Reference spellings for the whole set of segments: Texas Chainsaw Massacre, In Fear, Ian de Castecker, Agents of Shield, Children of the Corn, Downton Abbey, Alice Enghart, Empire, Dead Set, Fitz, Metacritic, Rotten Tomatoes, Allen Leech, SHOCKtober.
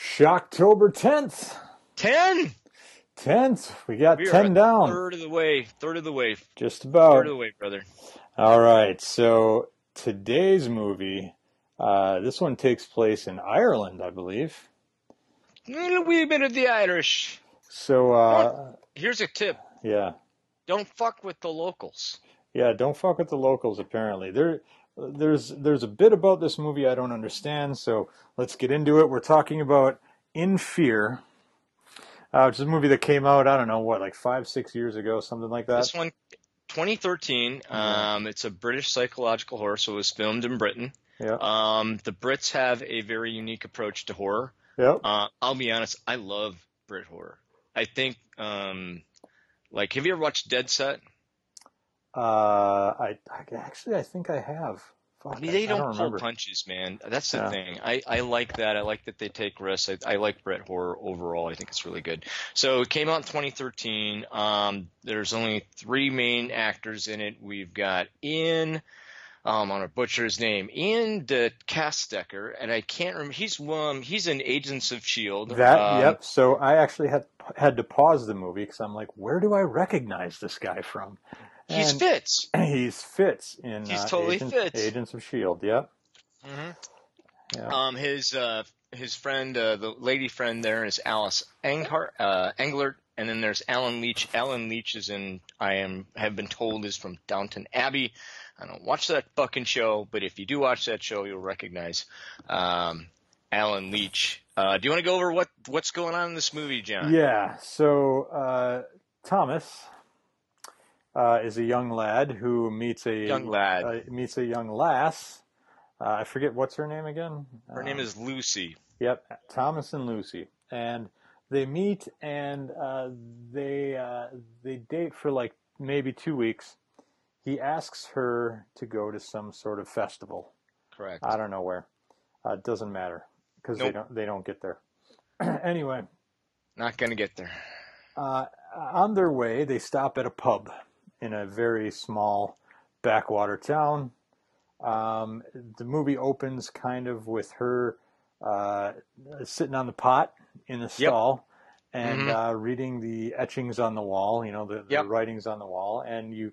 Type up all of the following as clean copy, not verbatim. Shocktober 10th. 10? 10th. We got 10 down. Third of the way. Third of the way. Just about. Third of the way, brother. All right. So today's movie, this one takes place in Ireland, I believe. A wee bit of the Irish. So here's a tip. Yeah. Don't fuck with the locals. Yeah, don't fuck with the locals, apparently. There's a bit about this movie I don't understand, so let's get into it. We're talking about In Fear, which is a movie that came out, I don't know, what, like 5-6 years ago, something like that? This one, 2013. Mm-hmm. It's a British psychological horror, so it was filmed in Britain. Yeah. The Brits have a very unique approach to horror. Yep. I'll be honest, I love Brit horror. I think, like, have you ever watched Dead Set? I think I have. Fuck, I mean, they don't pull punches, man. That's the thing. I like that. I like that they take risks. I like Brit horror overall. I think it's really good. So it came out in 2013. There's only 3 main actors in it. We've got Ian. I'm going to butcher his name. Ian de Castecker, and I can't remember. He's in Agents of Shield. Yep. So I actually had to pause the movie because I'm like, where do I recognize this guy from? And he's Fitz. He's Fitz in Agents of Shield. Yep. Mm-hmm. Yeah. His friend, the lady friend there is Alice Enghart, Englert. And then there's Allen Leech. Allen Leech is in, have been told, is from Downton Abbey. I don't watch that fucking show, but if you do watch that show, you'll recognize Allen Leech. Do you want to go over what's going on in this movie, John? Yeah. So Thomas is a young lad who meets a young lass. I forget what's her name again. Her name is Lucy. Yep, Thomas and Lucy, and they meet, and they date for like maybe 2 weeks. He asks her to go to some sort of festival. Correct. I don't know where. It doesn't matter because they don't get there. Anyway. Not going to get there. On their way, they stop at a pub in a very small backwater town. The movie opens kind of with her sitting on the pot in the stall, yep, and mm-hmm, reading the etchings on the wall, you know, the writings on the wall, and you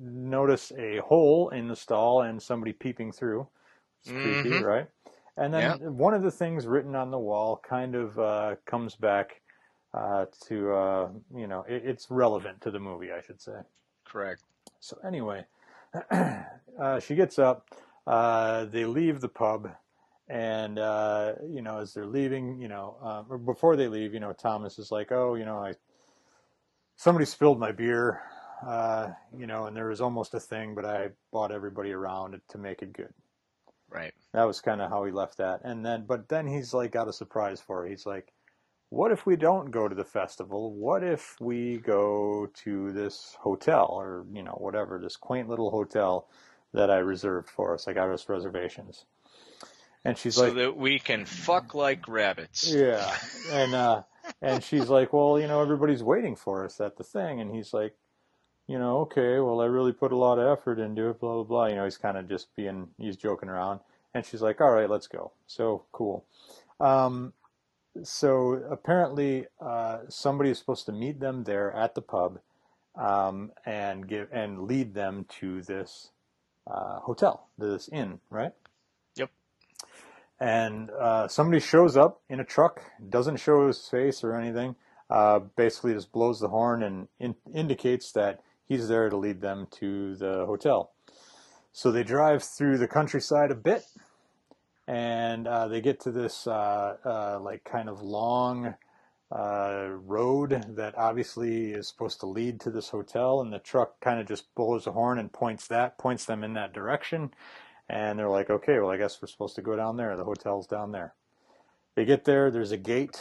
notice a hole in the stall and somebody peeping through. It's creepy, mm-hmm, right? And then one of the things written on the wall kind of comes back to, you know, it's relevant to the movie, I should say. Correct. So anyway, she gets up, they leave the pub, and, you know, as they're leaving, you know, or before they leave, you know, Thomas is like, oh, you know, somebody spilled my beer. You know, and there was almost a thing, but I bought everybody around to make it good. Right. That was kind of how he left that. And then, but then he's like got a surprise for her. He's like, what if we don't go to the festival? What if we go to this hotel or, you know, whatever, this quaint little hotel that I reserved for us? I got us reservations. And she's so like, so that we can fuck like rabbits. Yeah. And she's like, well, you know, everybody's waiting for us at the thing. And he's like, you know, okay, well, I really put a lot of effort into it, blah, blah, blah. You know, he's kind of just he's joking around. And she's like, all right, let's go. So cool. So apparently somebody is supposed to meet them there at the pub and lead them to this hotel, this inn, right? Yep. And somebody shows up in a truck, doesn't show his face or anything, basically just blows the horn and indicates that he's there to lead them to the hotel. So they drive through the countryside a bit, and they get to this like kind of long road that obviously is supposed to lead to this hotel, and the truck kind of just blows the horn and points them in that direction, and they're like, okay, well, I guess we're supposed to go down there. The hotel's down there. They get there. There's a gate.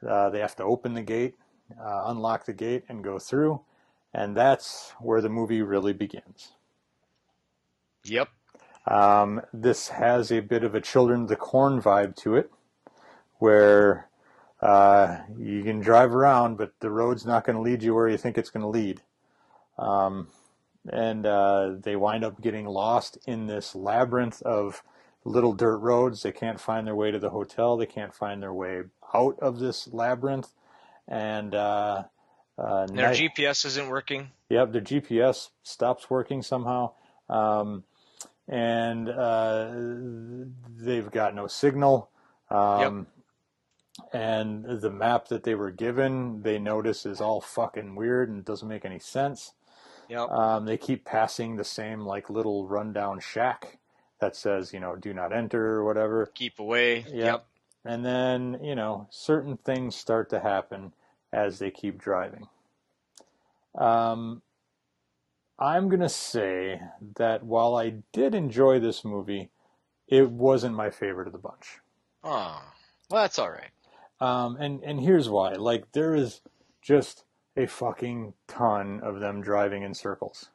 They have to open the gate, unlock the gate, and go through. And that's where the movie really begins. Yep. This has a bit of a Children of the Corn vibe to it, where you can drive around, but the road's not going to lead you where you think it's going to lead. They wind up getting lost in this labyrinth of little dirt roads. They can't find their way to the hotel. They can't find their way out of this labyrinth. And their GPS isn't working. Yep, their GPS stops working somehow. They've got no signal. And the map that they were given, they notice, is all fucking weird and doesn't make any sense. Yep. They keep passing the same like little rundown shack that says, you know, do not enter or whatever. Keep away. Yep. Yep. And then, you know, certain things start to happen as they keep driving. I'm going to say that while I did enjoy this movie, it wasn't my favorite of the bunch. Oh, well, that's all right. And here's why. Like, there is just a fucking ton of them driving in circles.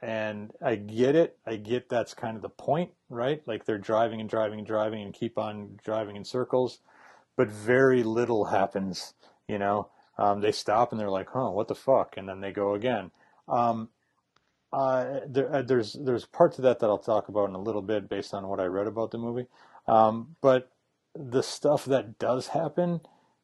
And I get it. I get that's kind of the point, right? Like, they're driving and driving and driving and keep on driving in circles. But very little happens, you know. They stop and they're like, huh, what the fuck? And then they go again. There's parts of that I'll talk about in a little bit based on what I read about the movie. But the stuff that does happen,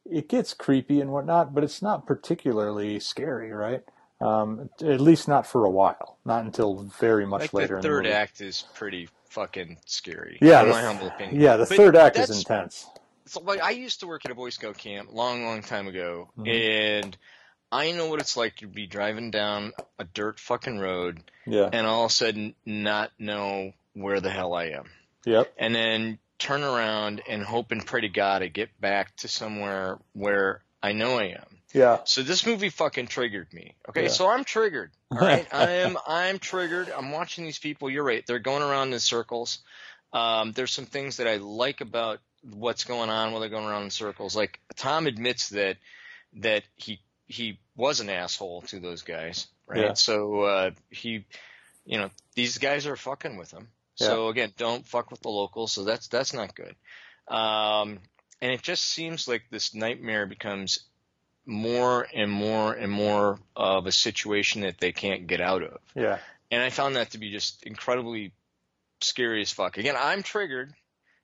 it gets creepy and whatnot, but it's not particularly scary, right? At least not for a while. Not until very much later in the movie. The third act is pretty fucking scary. Yeah, in my humble opinion. Yeah, the third act is intense. So, like, I used to work at a Boy Scout camp long time ago, mm-hmm. and I know what it's like to be driving down a dirt fucking road, yeah. and all of a sudden not know where the hell I am. Yep. And then turn around and hope and pray to God I get back to somewhere where I know I am. Yeah. So this movie fucking triggered me. Okay, yeah. So I'm triggered. All right, I'm triggered. I'm watching these people. You're right. They're going around in circles. There's some things that I like about what's going on while they're going around in circles. Like, Tom admits that he was an asshole to those guys, right? Yeah. So these guys are fucking with him. Yeah. So again, don't fuck with the locals. So that's not good. And it just seems like this nightmare becomes more and more and more of a situation that they can't get out of. Yeah. And I found that to be just incredibly scary as fuck. Again, I'm triggered.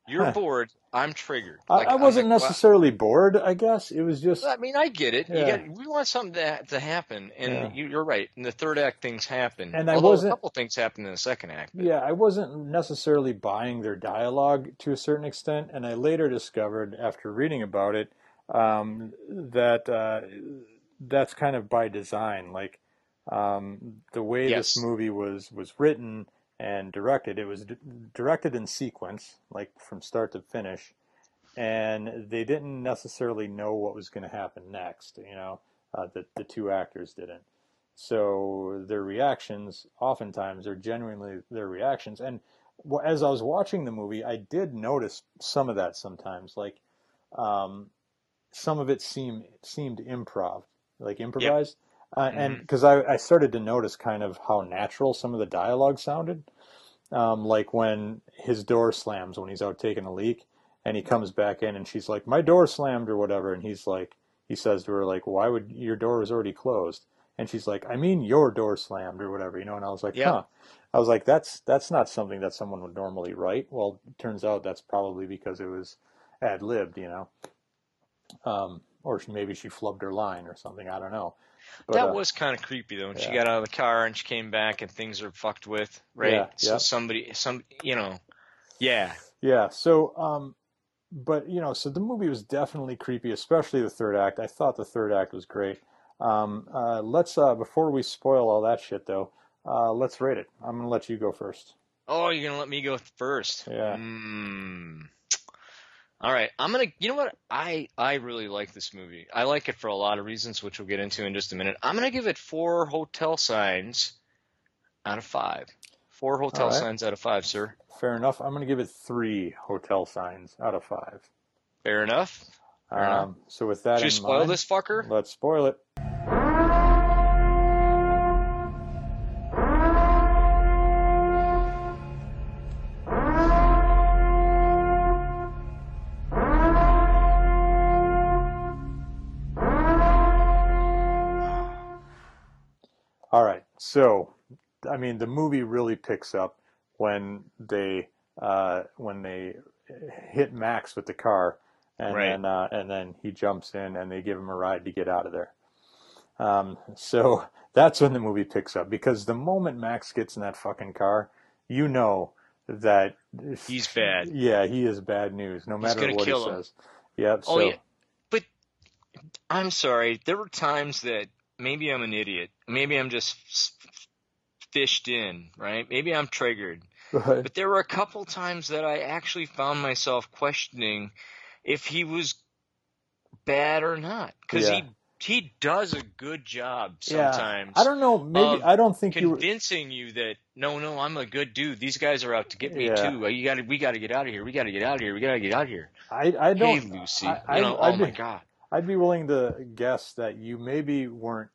You're bored. I'm triggered. Like, I wasn't necessarily bored, I guess. It was just... I mean, I get it. Yeah. We want something to happen, and you're right. In the third act, things happen. And a couple things happen in the second act. But... yeah, I wasn't necessarily buying their dialogue to a certain extent, and I later discovered, after reading about it, that that's kind of by design. Like, the way this movie was written... and directed. It was directed in sequence, like from start to finish, and they didn't necessarily know what was going to happen next, you know, the two actors didn't. So their reactions, oftentimes, are genuinely their reactions. And as I was watching the movie, I did notice some of that sometimes. Like, some of it seemed improv, like improvised. Yep. And because I started to notice kind of how natural some of the dialogue sounded, like when his door slams when he's out taking a leak and he comes back in and she's like, my door slammed or whatever. And he's like, he says to her, like, why would your door was already closed? And she's like, I mean, your door slammed or whatever, you know? And I was like, huh, I was like, that's not something that someone would normally write. Well, it turns out that's probably because it was ad-libbed, you know, or maybe she flubbed her line or something. I don't know. But that was kind of creepy, though, when she got out of the car and she came back and things are fucked with, right? Yeah, so somebody, you know, yeah. So, but, you know, so the movie was definitely creepy, especially the third act. I thought the third act was great. Let's before we spoil all that shit, though, let's rate it. I'm going to let you go first. Oh, you're going to let me go first? Yeah. All right, you know what? I really like this movie. I like it for a lot of reasons, which we'll get into in just a minute. I'm gonna give it 4 hotel signs out of 5. 4 hotel signs out of 5, sir. Fair enough. I'm gonna give it 3 hotel signs out of 5. Fair enough. So with that in mind, should you spoil this fucker? Let's spoil it. So, I mean, the movie really picks up when they hit Max with the car, and right. then he jumps in and they give him a ride to get out of there. So that's when the movie picks up, because the moment Max gets in that fucking car, you know that he's bad. Yeah, he is bad news. No matter what he says. Yep, so. Oh, yeah. But I'm sorry. There were times that maybe I'm an idiot. Maybe I'm just fished in, right? Maybe I'm triggered. Right. But there were a couple times that I actually found myself questioning if he was bad or not, because yeah. He does a good job sometimes. Yeah. I don't know. Maybe I don't think convincing you that no, I'm a good dude. These guys are out to get me too. We got to get out of here. We got to get out of here. I don't. Hey, Lucy. My God. I'd be willing to guess that you maybe weren't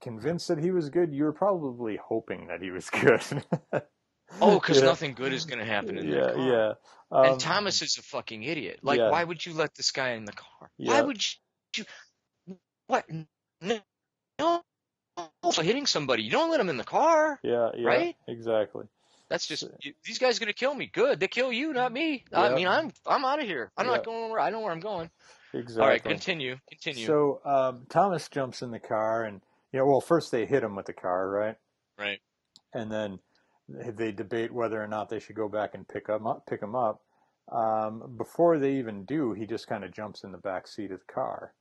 convinced that he was good. You were probably hoping that he was good. Oh, because nothing good is going to happen in that car. Yeah. And Thomas is a fucking idiot. Like, why would you let this guy in the car? Yeah. Why would you? What? No, for hitting somebody. You don't let him in the car. Yeah, right? Exactly. That's just these guys are gonna kill me. Good, they kill you, not me. Yeah. I mean, I'm out of here. I'm not going where I know where I'm going. Exactly. All right, continue. So Thomas jumps in the car, and first they hit him with the car, right? Right. And then they debate whether or not they should go back and pick him up. Before they even do, he just kind of jumps in the back seat of the car,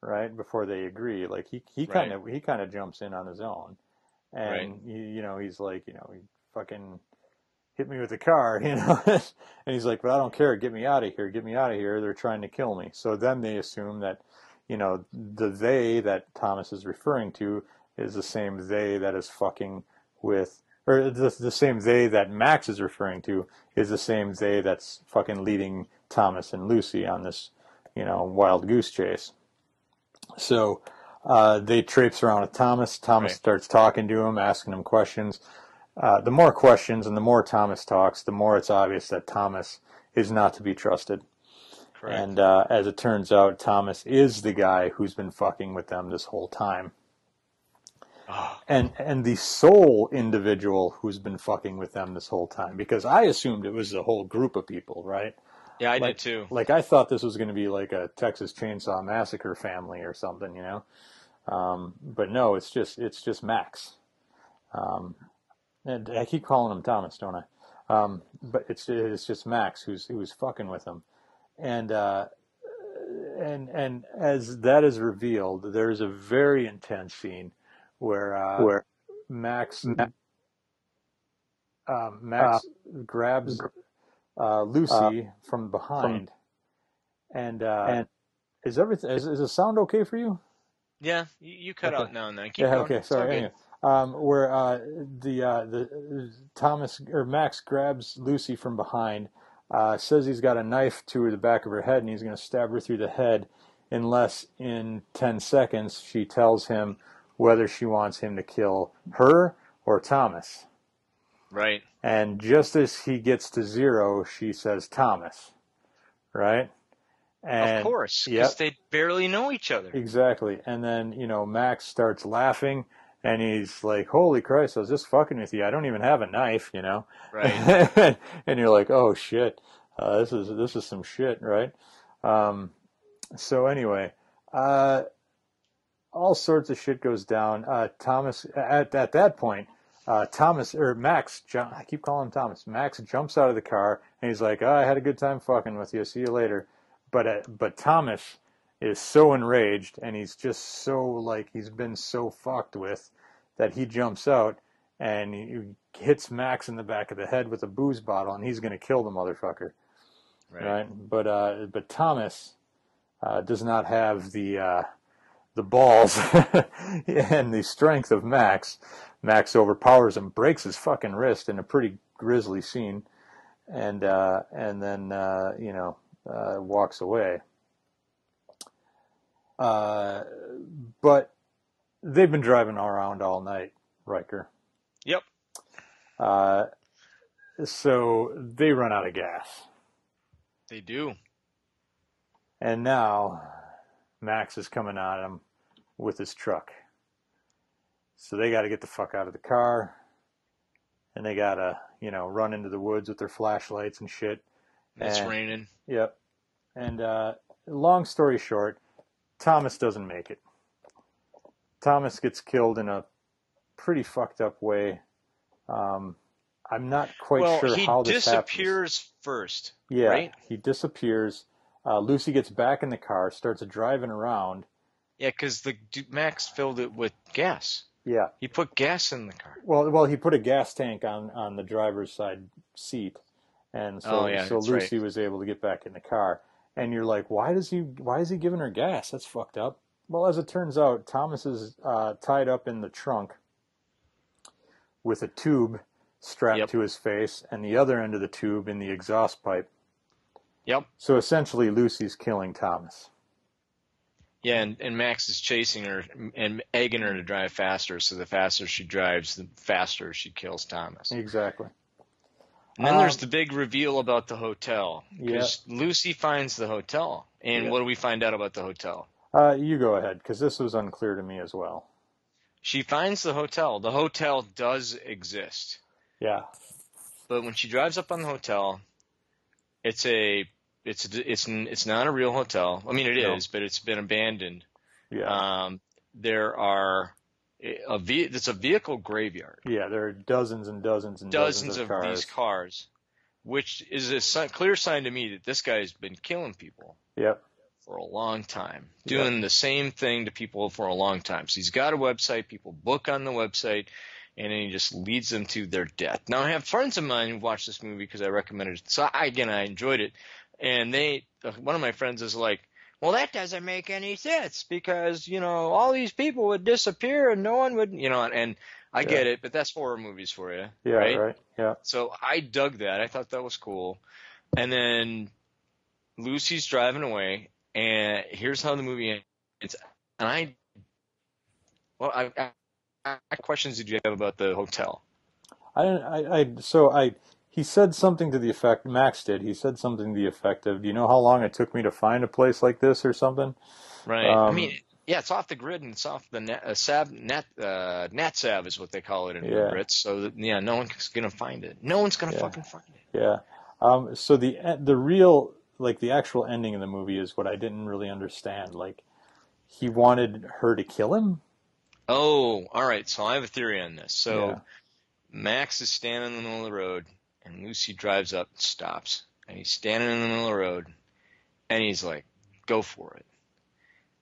right? Before they agree, like he kind of jumps in on his own, and he's like, he fucking hit me with the car, and he's like, well, I don't care. Get me out of here. They're trying to kill me. So then they assume that, the they that Thomas is referring to is the same they that is fucking with, or the same they that Max is referring to is the same they that's fucking leading Thomas and Lucy on this, wild goose chase. So they traipse around with Thomas. Thomas starts talking to him, asking him questions. The more questions and the more Thomas talks, the more it's obvious that Thomas is not to be trusted. Correct. And as it turns out, Thomas is the guy who's been fucking with them this whole time. Oh. And the sole individual who's been fucking with them this whole time, because I assumed it was a whole group of people, right? Yeah, I did too. Like, I thought this was going to be like a Texas Chainsaw Massacre family or something, but no, it's just Max. And I keep calling him Thomas, don't I? But it's just Max who's fucking with him, and as that is revealed, there is a very intense scene where Max grabs Lucy from behind, and is everything? Is the sound okay for you? Yeah, you cut out now and then. Keep going. Okay, sorry. Where the Thomas or Max grabs Lucy from behind, says he's got a knife to the back of her head and he's going to stab her through the head unless in 10 seconds she tells him whether she wants him to kill her or Thomas. Right. And just as he gets to 0, she says Thomas. Right? And, of course, because they barely know each other. Exactly. And then, Max starts laughing. And he's like, holy Christ, I was just fucking with you. I don't even have a knife, Right. And you're like, oh, shit. This is some shit, right? So anyway, all sorts of shit goes down. Thomas, at that point, Thomas, or Max, I keep calling him Thomas. Max jumps out of the car, and he's like, oh, I had a good time fucking with you. See you later. But Thomas is so enraged, and he's just so, like, he's been so fucked with that he jumps out and he hits Max in the back of the head with a booze bottle, and he's going to kill the motherfucker. Right? But Thomas does not have the balls and the strength of Max. Max overpowers him, breaks his fucking wrist in a pretty grisly scene, and then walks away. But they've been driving around all night, Riker. Yep. So they run out of gas. They do. And now Max is coming at him with his truck. So they got to get the fuck out of the car, and they got to, you know, run into the woods with their flashlights and shit. And it's raining. Yep. And long story short, Thomas doesn't make it. Thomas gets killed in a pretty fucked up way. I'm not quite sure how this happens. Well, he disappears first, yeah, right? He disappears. Lucy gets back in the car, starts driving around. Yeah, because Max filled it with gas. Yeah. He put gas in the car. Well, he put a gas tank on the driver's side seat. And so, so Lucy was able to get back in the car. And you're like, why is he giving her gas? That's fucked up. Well, as it turns out, Thomas is tied up in the trunk with a tube strapped to his face and the other end of the tube in the exhaust pipe. Yep. So essentially, Lucy's killing Thomas. Yeah, and Max is chasing her and egging her to drive faster. So the faster she drives, the faster she kills Thomas. Exactly. And then there's the big reveal about the hotel. Because Lucy finds the hotel. And what do we find out about the hotel? You go ahead, because this was unclear to me as well. She finds the hotel. The hotel does exist. Yeah. But when she drives up on the hotel, it's not a real hotel. I mean, it is, but it's been abandoned. Yeah. It's a vehicle graveyard. Yeah, there are dozens and dozens of these cars, which is a clear sign to me that this guy's been killing people. Yep. For a long time, doing the same thing to people for a long time. So he's got a website. People book on the website. And then he just leads them to their death. Now, I have friends of mine who watched this movie because I recommended it. So, I enjoyed it. And one of my friends is like, well, that doesn't make any sense because, you know, all these people would disappear and no one would, you know. And I get it, but that's horror movies for you. Yeah, right? Yeah. So I dug that. I thought that was cool. And then Lucy's driving away, and here's how the movie ends. And what questions did you have about the hotel? He said something to the effect, Max did, he said something to the effect of, do you know how long it took me to find a place like this or something? Right. I mean, yeah, it's off the grid and it's off the NatSav is what they call it in the Brits. So, yeah, no one's going to find it. No one's going to fucking find it. Yeah. So the real, like the actual ending of the movie is what I didn't really understand. Like, he wanted her to kill him? Oh, all right. So I have a theory on this. So Max is standing in the middle of the road, and Lucy drives up and stops. And he's standing in the middle of the road, and he's like, go for it.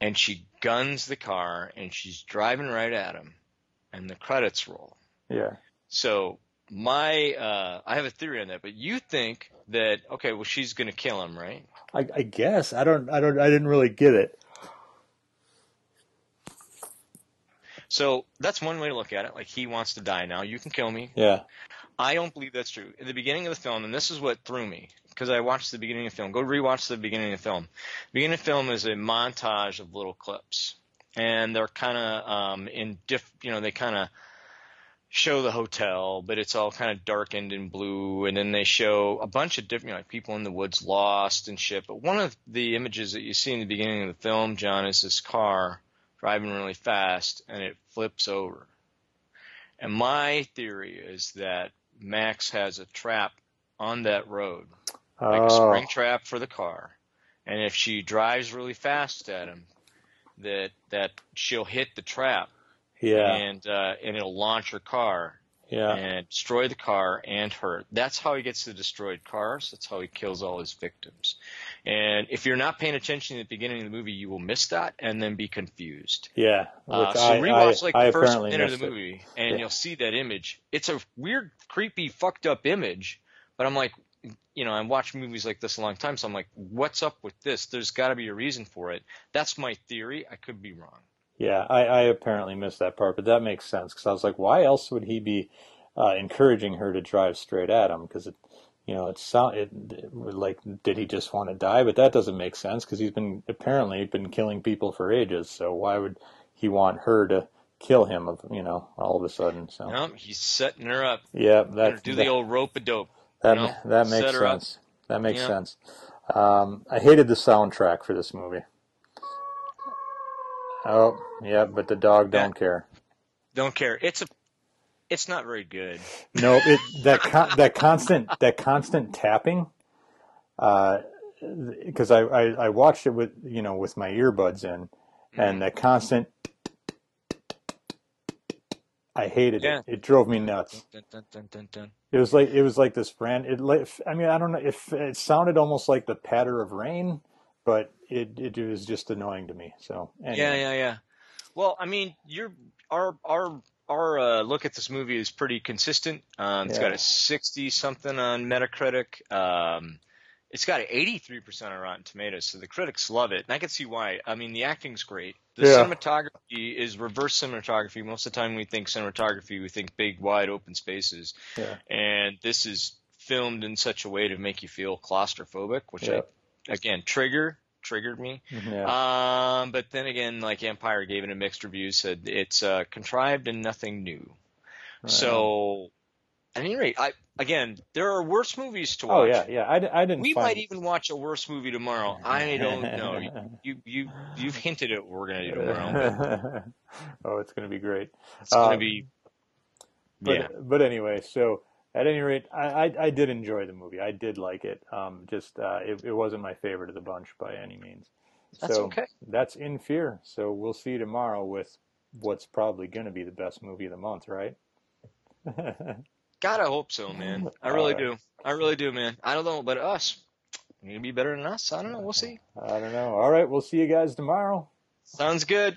And she guns the car, and she's driving right at him, and the credits roll. Yeah. So I have a theory on that, but you think that, okay, well, she's going to kill him, right? I guess. I didn't really get it. So that's one way to look at it. Like, he wants to die now. You can kill me. Yeah. I don't believe that's true. At the beginning of the film, and this is what threw me, because I watched the beginning of the film. Go rewatch the beginning of the film. The beginning of the film is a montage of little clips, and they're kind of they kind of show the hotel, but it's all kind of darkened in blue, and then they show a bunch of different, like, people in the woods lost and shit. But one of the images that you see in the beginning of the film, John, is this car driving really fast, and it flips over. And my theory is that Max has a trap on that road, like a spring trap for the car. And if she drives really fast at him, that she'll hit the trap, and it'll launch her car, and destroy the car and her. That's how he gets the destroyed cars. That's how he kills all his victims. And if you're not paying attention at the beginning of the movie, you will miss that and then be confused. Yeah. So rewatch the first minute of the movie, and you'll see that image. It's a weird, creepy, fucked up image, but I'm like, you know, I've watched movies like this a long time, so I'm like, what's up with this? There's got to be a reason for it. That's my theory. I could be wrong. Yeah, I apparently missed that part, but that makes sense, because I was like, why else would he be encouraging her to drive straight at him? Because, you know, did he just want to die? But that doesn't make sense, because he's been apparently killing people for ages. So why would he want her to kill him? You know, all of a sudden. So no, he's setting her up. Yeah, the old rope-a-dope. That makes sense. That makes sense. I hated the soundtrack for this movie. Oh, yeah, but the dog don't care. Don't care. It's not very good. No, that constant tapping. Because I watched it with with my earbuds in, and that constant. I hated it. It drove me nuts. It was like this brand. I don't know if it sounded almost like the patter of rain, but it was just annoying to me. So anyway. Yeah. Well, I mean, our look at this movie is pretty consistent. It's got a 60-something on Metacritic. It's got an 83% on Rotten Tomatoes, so the critics love it. And I can see why. I mean, the acting's great. The cinematography is reverse cinematography. Most of the time we think cinematography, we think big, wide, open spaces. Yeah. And this is filmed in such a way to make you feel claustrophobic, which, triggered me. Yeah. But then again, like Empire gave it a mixed review, said it's contrived and nothing new. Right. So at any rate, there are worse movies to watch. Oh yeah. I didn't. We might even watch a worse movie tomorrow. I don't know. You've hinted at what we're gonna do tomorrow. Oh, it's gonna be great. It's gonna be. Yeah. But anyway, so at any rate, I did enjoy the movie. I did like it. It wasn't my favorite of the bunch by any means. That's okay. That's In Fear. So we'll see you tomorrow with what's probably gonna be the best movie of the month, right? God, I hope so, man. I really do, man. I don't know, but us, you're going to be better than us. I don't know. We'll see. I don't know. All right. We'll see you guys tomorrow. Sounds good.